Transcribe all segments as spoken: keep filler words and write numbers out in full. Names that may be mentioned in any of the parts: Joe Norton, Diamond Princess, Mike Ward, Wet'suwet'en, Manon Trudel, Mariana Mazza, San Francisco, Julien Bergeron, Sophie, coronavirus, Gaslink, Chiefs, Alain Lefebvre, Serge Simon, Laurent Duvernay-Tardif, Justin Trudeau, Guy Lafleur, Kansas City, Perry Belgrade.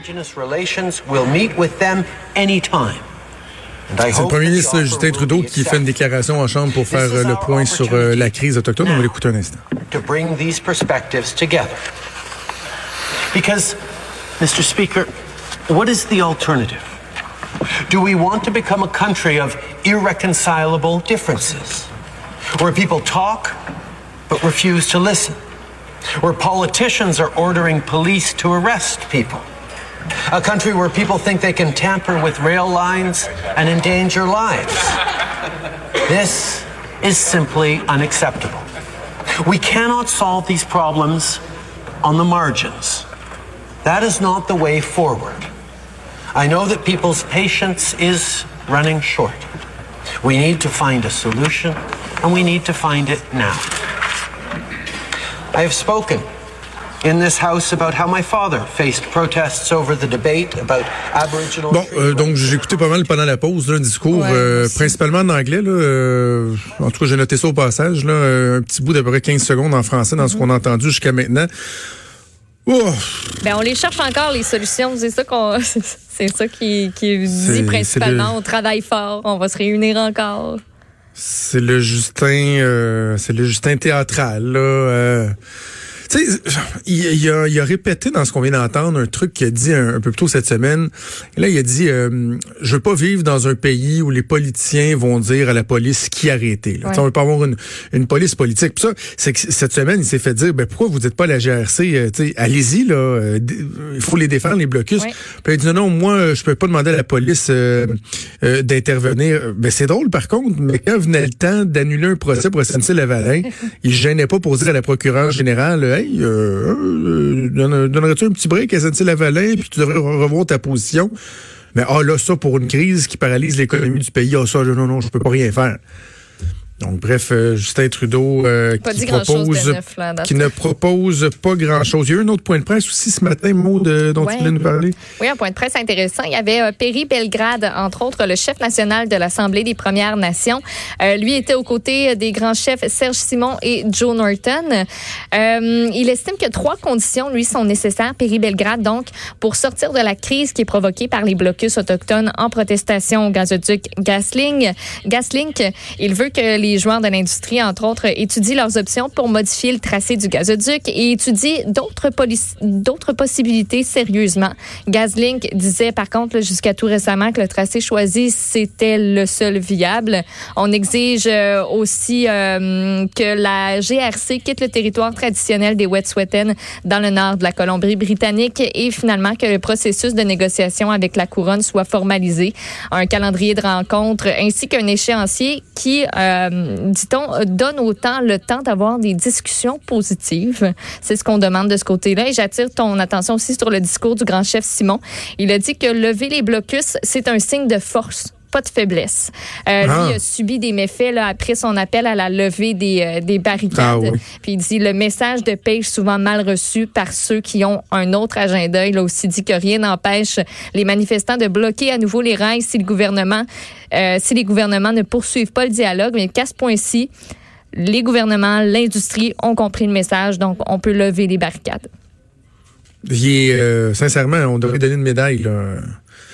Indigenous relations will meet with them anytime. C'est le premier ministre Justin Trudeau qui fait une déclaration en chambre pour faire le point sur la crise autochtone. On va l'écouter un instant. To bring these perspectives together. Because, Mister Speaker, what is the alternative? Do we want to become a country of irreconcilable differences? Where people talk but refuse to listen? Where politicians are ordering police to arrest people? A country where people think they can tamper with rail lines and endanger lives. This is simply unacceptable. We cannot solve these problems on the margins. That is not the way forward. I know that people's patience is running short. We need to find a solution, and we need to find it now. I have spoken in this house about how my father faced protests over the debate about Aboriginal. Bon, euh, donc j'ai écouté pas mal pendant la pause là, un discours ouais, euh, principalement en anglais là, euh, en tout cas j'ai noté ça au passage là, euh, un petit bout d'à peu près quinze secondes en français dans mm-hmm. ce qu'on a entendu jusqu'à maintenant. Oh. Ben on les cherche encore les solutions, c'est ça qu'on c'est ça qui qui dit c'est, principalement c'est le... on travaille fort, on va se réunir encore. C'est le Justin euh, c'est le Justin théâtral là euh... Tu sais, il, il, a, il a répété dans ce qu'on vient d'entendre un truc qu'il a dit un, un peu plus tôt cette semaine. Et là, il a dit euh, je veux pas vivre dans un pays où les politiciens vont dire à la police qui arrêter. Ouais. On veut pas avoir une, une police politique. Puis ça, c'est que cette semaine, il s'est fait dire ben pourquoi vous dites pas à la G R C, euh, tu sais, allez-y là, euh, il faut les défendre les blocus. Ouais. Puis il dit non, non, moi je peux pas demander à la police euh, euh, d'intervenir. Ben c'est drôle par contre, mais quand venait le temps d'annuler un procès pour S N C-Lavalin, il se gênait pas pour dire à la procureure générale euh, hey, euh, euh, donnerais-tu un petit break à S N C-Lavalin, puis tu devrais revoir ta position. Mais ah là, ça, pour une crise qui paralyse l'économie du pays, ah ça, non, non, je peux pas rien faire. Donc, bref, euh, Justin Trudeau euh, qui, propose, neuf, là, qui ne propose pas grand-chose. Il y a eu un autre point de presse aussi ce matin, Maud, euh, dont ouais. tu voulais nous parler. Oui, un point de presse intéressant. Il y avait euh, Perry Belgrade, entre autres, le chef national de l'Assemblée des Premières Nations. Euh, lui était aux côtés des grands chefs Serge Simon et Joe Norton. Euh, il estime que trois conditions, lui, sont nécessaires, Perry Belgrade, donc, pour sortir de la crise qui est provoquée par les blocus autochtones en protestation au gazoduc Gaslink. Gaslink, il veut que les Les joueurs de l'industrie, entre autres, étudient leurs options pour modifier le tracé du gazoduc et étudient d'autres, polici- d'autres possibilités sérieusement. Gaslink disait, par contre, là, jusqu'à tout récemment, que le tracé choisi, c'était le seul viable. On exige euh, aussi euh, que la G R C quitte le territoire traditionnel des Wet'suwet'en dans le nord de la Colombie-Britannique et finalement que le processus de négociation avec la couronne soit formalisé. Un calendrier de rencontres ainsi qu'un échéancier qui... Euh, dit-on, donne autant le temps d'avoir des discussions positives. C'est ce qu'on demande de ce côté-là. Et j'attire ton attention aussi sur le discours du grand chef Simon. Il a dit que lever les blocus, c'est un signe de force, pas de faiblesse. Euh, ah. Lui a subi des méfaits là, après son appel à la levée des, euh, des barricades. Ah oui. Puis il dit, le message de paix est souvent mal reçu par ceux qui ont un autre agenda. Il a aussi dit que rien n'empêche les manifestants de bloquer à nouveau les rails si le gouvernement, euh, si les gouvernements ne poursuivent pas le dialogue. Mais qu'à ce point-ci, les gouvernements, l'industrie ont compris le message, donc on peut lever les barricades. Il est, euh, sincèrement, on devrait donner une médaille, là.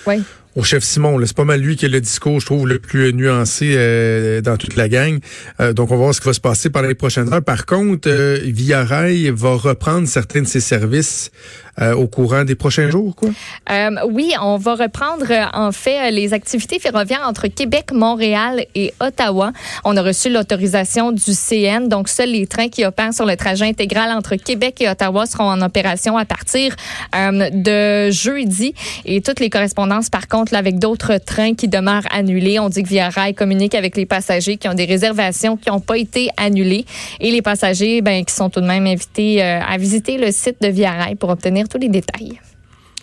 Oui. Au chef Simon, là, c'est pas mal lui qui a le discours, je trouve, le plus nuancé euh, dans toute la gang. Euh, donc, on va voir ce qui va se passer pendant les prochaines heures. Par contre, euh, Via Rail va reprendre certains de ses services euh, au courant des prochains jours, quoi? Euh, oui, on va reprendre, euh, en fait, les activités ferroviaires entre Québec, Montréal et Ottawa. On a reçu l'autorisation du C N, donc seuls les trains qui opèrent sur le trajet intégral entre Québec et Ottawa seront en opération à partir euh, de jeudi. Et toutes les correspondances, par contre, avec d'autres trains qui demeurent annulés. On dit que Via Rail communique avec les passagers qui ont des réservations qui n'ont pas été annulées et les passagers ben, qui sont tout de même invités euh, à visiter le site de Via Rail pour obtenir tous les détails.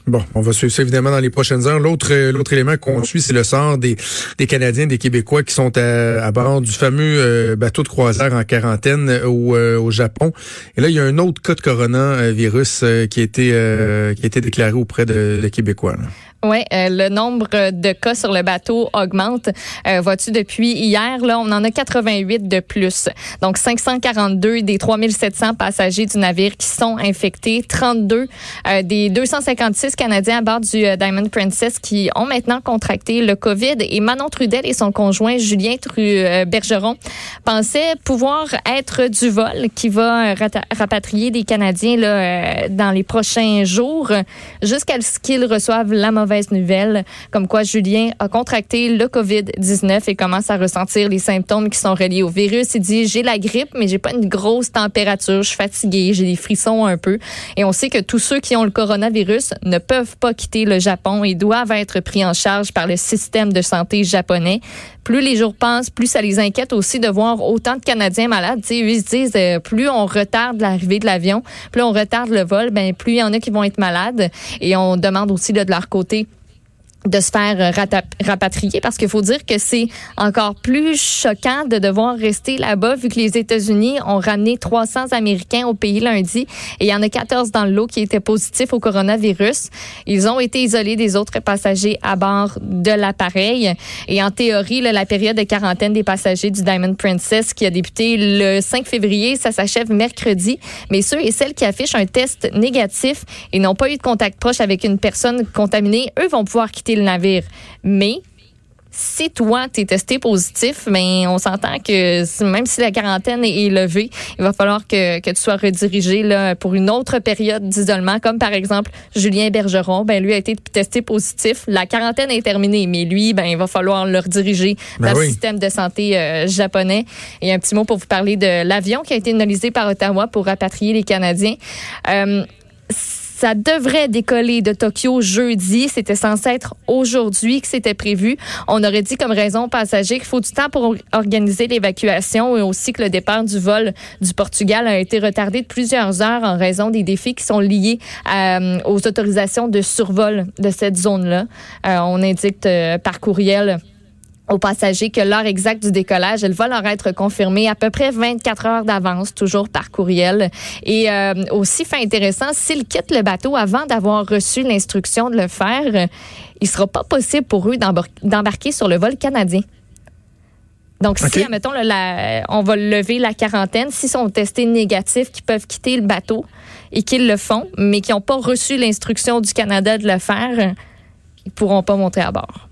Bon, on va suivre ça évidemment dans les prochaines heures. L'autre l'autre élément qu'on suit, c'est le sort des des Canadiens, des Québécois qui sont à, à bord du fameux euh, bateau de croisière en quarantaine au, euh, au Japon. Et là, il y a un autre cas de coronavirus euh, qui a été euh, qui a été déclaré auprès de, de Québécois. Là. Oui, euh, le nombre de cas sur le bateau augmente. Euh, vois-tu, depuis hier, là, on en a quatre-vingt-huit de plus. Donc, cinq cent quarante-deux des trois mille sept cents passagers du navire qui sont infectés, trente-deux euh, des deux cent cinquante-six six Canadiens à bord du euh, Diamond Princess qui ont maintenant contracté le COVID. Et Manon Trudel et son conjoint Julien Tru- euh, Bergeron pensaient pouvoir être du vol qui va rat- rapatrier des Canadiens là, euh, dans les prochains jours jusqu'à ce qu'ils reçoivent la mauvaise nouvelle comme quoi Julien a contracté le covid dix-neuf et commence à ressentir les symptômes qui sont reliés au virus. Il dit « J'ai la grippe, mais j'ai pas une grosse température. Je suis fatigué, j'ai des frissons un peu. » Et on sait que tous ceux qui ont le coronavirus ne peuvent pas quitter le Japon et doivent être pris en charge par le système de santé japonais. Plus les jours passent, plus ça les inquiète aussi de voir autant de Canadiens malades. Tu sais, eux, ils se disent, euh, plus on retarde l'arrivée de l'avion, plus on retarde le vol, ben plus il y en a qui vont être malades. Et on demande aussi là, de leur côté de se faire rapatrier parce qu'il faut dire que c'est encore plus choquant de devoir rester là-bas vu que les États-Unis ont ramené trois cents Américains au pays lundi et il y en a quatorze dans le lot qui étaient positifs au coronavirus. Ils ont été isolés des autres passagers à bord de l'appareil et en théorie, là, la période de quarantaine des passagers du Diamond Princess qui a débuté le cinq février, ça s'achève mercredi, mais ceux et celles qui affichent un test négatif et n'ont pas eu de contact proche avec une personne contaminée, eux vont pouvoir quitter le navire. Mais si toi, t'es testé positif, mais on s'entend que même si la quarantaine est levée, il va falloir que, que tu sois redirigé là, pour une autre période d'isolement, comme par exemple Julien Bergeron. Ben, lui a été testé positif. La quarantaine est terminée, mais lui, ben, il va falloir le rediriger ben dans oui. le système de santé euh, japonais. Et un petit mot pour vous parler de l'avion qui a été analysé par Ottawa pour rapatrier les Canadiens. Euh, Ça devrait décoller de Tokyo jeudi. C'était censé être aujourd'hui que c'était prévu. On aurait dit comme raison aux passagers qu'il faut du temps pour organiser l'évacuation et aussi que le départ du vol du Portugal a été retardé de plusieurs heures en raison des défis qui sont liés euh, aux autorisations de survol de cette zone-là. Euh, on indique euh, par courriel aux passagers que l'heure exacte du décollage, elle va leur être confirmée à peu près vingt-quatre heures d'avance, toujours par courriel. Et euh, aussi, fait intéressant, s'ils quittent le bateau avant d'avoir reçu l'instruction de le faire, euh, il ne sera pas possible pour eux d'embar- d'embarquer sur le vol canadien. Donc, okay. si, admettons, là, la, on va lever la quarantaine, s'ils sont testés négatifs, qu'ils peuvent quitter le bateau et qu'ils le font, mais qu'ils n'ont pas reçu l'instruction du Canada de le faire, euh, ils ne pourront pas monter à bord.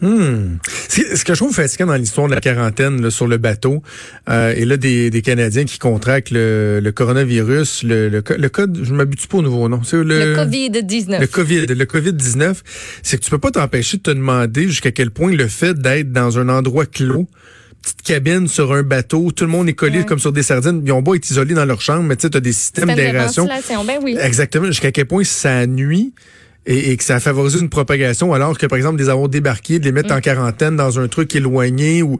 Hmm. Ce que je trouve fascinant dans l'histoire de la quarantaine là, sur le bateau, euh, et là des, des Canadiens qui contractent le, le coronavirus, le, le, le code, je m'habitue pas au nouveau nom, c'est le, le covid dix-neuf. Le COVID, le covid dix-neuf, c'est que tu peux pas t'empêcher de te demander jusqu'à quel point le fait d'être dans un endroit clos, petite cabine sur un bateau, tout le monde est collé ouais. comme sur des sardines, ils ont beau être isolés dans leur chambre, mais tu sais, t'as des systèmes d'aération. Ben oui. Exactement, jusqu'à quel point ça nuit. Et, et que ça a favorisé une propagation, alors que, par exemple, les avoir débarqués, de les mettre mmh. en quarantaine dans un truc éloigné ou,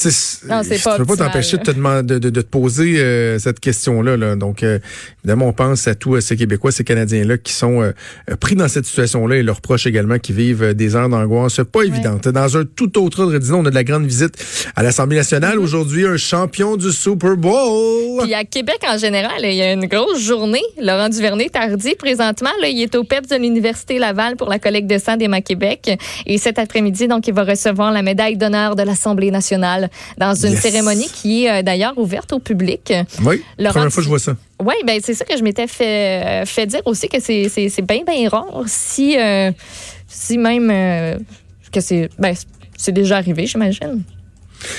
tu sais, je peux pas t'empêcher de te demander, de, de te poser, euh, cette question-là, là. Donc, euh, évidemment, on pense à tous euh, ces Québécois, ces Canadiens-là qui sont euh, pris dans cette situation-là et leurs proches également qui vivent euh, des heures d'angoisse pas évidentes. Ouais. Dans un tout autre ordre, disons, on a de la grande visite à l'Assemblée nationale. Mmh. Aujourd'hui, un champion du Super Bowl. Puis à Québec, en général, il y a une grosse journée. Laurent Duvernay-Tardif, présentement, là, il est au P E P S de l'Université Laval pour la collecte de sang d'Emma Québec. Et cet après-midi, donc, il va recevoir la médaille d'honneur de l'Assemblée nationale dans une yes. cérémonie qui est euh, d'ailleurs ouverte au public. Oui, Laurent, première fois que je vois ça. Oui, ben c'est ça que je m'étais fait, euh, fait dire aussi, que c'est, c'est, c'est bien, bien rare si, euh, si même euh, que c'est, ben, c'est déjà arrivé, j'imagine.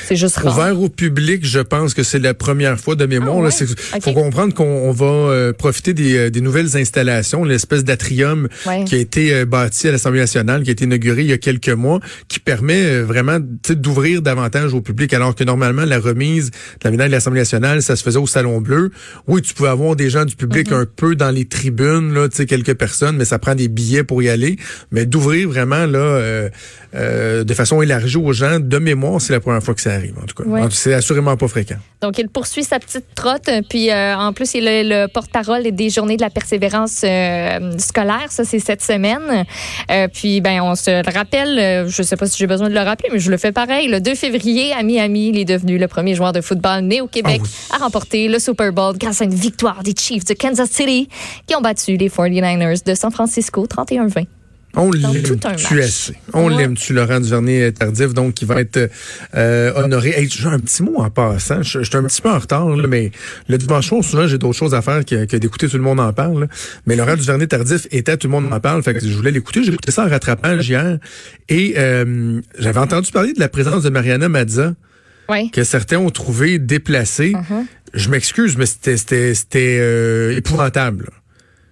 C'est juste rare. Ouvert au public, je pense que c'est la première fois de mémoire. Ah, ouais. là, c'est, okay. Faut comprendre qu'on on va euh, profiter des, des nouvelles installations, l'espèce d'atrium ouais. qui a été euh, bâti à l'Assemblée nationale, qui a été inauguré il y a quelques mois, qui permet euh, vraiment d'ouvrir davantage au public, alors que normalement, la remise de la médaille de l'Assemblée nationale, ça se faisait au Salon Bleu. Oui, tu pouvais avoir des gens du public mm-hmm. un peu dans les tribunes, là, quelques personnes, mais ça prend des billets pour y aller. Mais d'ouvrir vraiment là euh, euh, de façon élargie aux gens, de mémoire, c'est la première fois que ça arrive, en tout cas. Ouais. C'est assurément pas fréquent. Donc, il poursuit sa petite trotte, puis euh, en plus, il est le porte-parole des Journées de la persévérance euh, scolaire. Ça, c'est cette semaine. Euh, puis, ben, on se le rappelle, euh, je sais pas si j'ai besoin de le rappeler, mais je le fais pareil. Le deux février, à Miami, il est devenu le premier joueur de football né au Québec ah oui. à remporter le Super Bowl grâce à une victoire des Chiefs de Kansas City qui ont battu les forty-niners de San Francisco trente et un vingt. On l'aime-tu assez? On ouais. l'aime-tu, Laurent Duvernay-Tardif, donc qui va être euh, honoré. Hey, j'ai un petit mot en passant. Je, je suis un petit peu en retard, là, mais le dimanche soir, souvent, j'ai d'autres choses à faire que, que d'écouter Tout le monde en parle. Là. Mais Laurent Duvernay-Tardif était Tout le monde en parle, fait que je voulais l'écouter. J'ai écouté ça en rattrapage hier. Et euh, j'avais entendu parler de la présence de Mariana Mazza, ouais. que certains ont trouvé déplacée. Uh-huh. Je m'excuse, mais c'était, c'était, c'était euh, épouvantable. Là.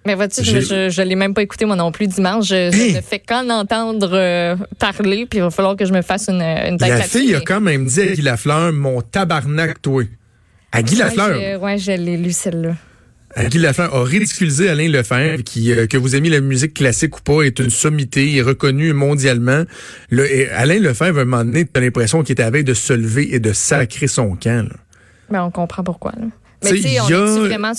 Mais vois-tu, je, je, je l'ai même pas écouté moi non plus dimanche. Je, je ne fais qu'en entendre euh, parler, puis il va falloir que je me fasse une, une tête. La fille a quand même dit à Guy Lafleur, mon tabarnak, toi. À Guy ouais, Lafleur. Oui, je l'ai lu celle-là. Guy Lafleur a ridiculisé Alain Lefebvre, qui, euh, que vous aimez la musique classique ou pas, est une sommité, est reconnu mondialement. Le, et Alain Lefebvre, à un moment donné, t'as l'impression qu'il était à veille de se lever et de sacrer son camp. Là. Ben, on comprend pourquoi. Là. Mais tu sais, on a... est-tu vraiment,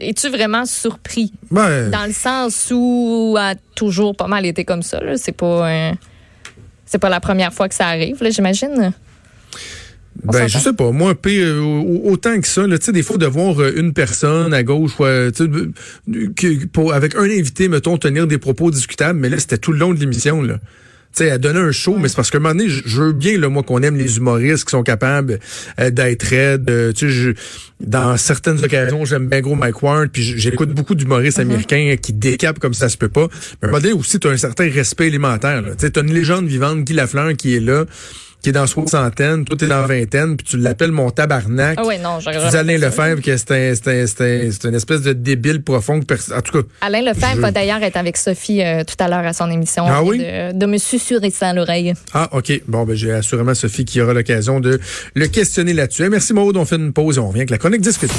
es-tu vraiment surpris? Ben... Dans le sens où a toujours pas mal été comme ça. Là. C'est pas euh, c'est pas la première fois que ça arrive, là, j'imagine. On ben, s'entend. Je sais pas. Moi, autant que ça, tu sais, des fois, de voir une personne à gauche, pour, avec un invité, mettons, tenir des propos discutables, mais là, c'était tout le long de l'émission, là. Tu sais, à donner un show, mais c'est parce que un moment donné, je veux bien, là, moi, qu'on aime les humoristes qui sont capables euh, d'être raides. Euh, tu sais, je, dans certaines occasions, j'aime bien gros Mike Ward, puis j'écoute beaucoup d'humoristes mm-hmm. américains qui décapent comme ça se peut pas. Mais à un moment donné, aussi, t'as un certain respect élémentaire, là. Tu sais, t'as une légende vivante, Guy Lafleur, qui est là, qui est dans soixantaine, toi, t'es dans vingtaine, puis tu l'appelles mon tabarnak. Ah ouais, non, je regarde. Tu dis Alain Lefebvre, que c'est un, c'est un, c'est un, c'est une espèce de débile profond. En tout cas. Alain Lefebvre je... va d'ailleurs être avec Sophie euh, tout à l'heure à son émission. Ah oui? De, de me susurrer ça à l'oreille. Ah, OK. Bon, ben, j'ai assurément Sophie qui aura l'occasion de le questionner là-dessus. Et merci, Maude. On fait une pause et on revient avec la chronique discutée.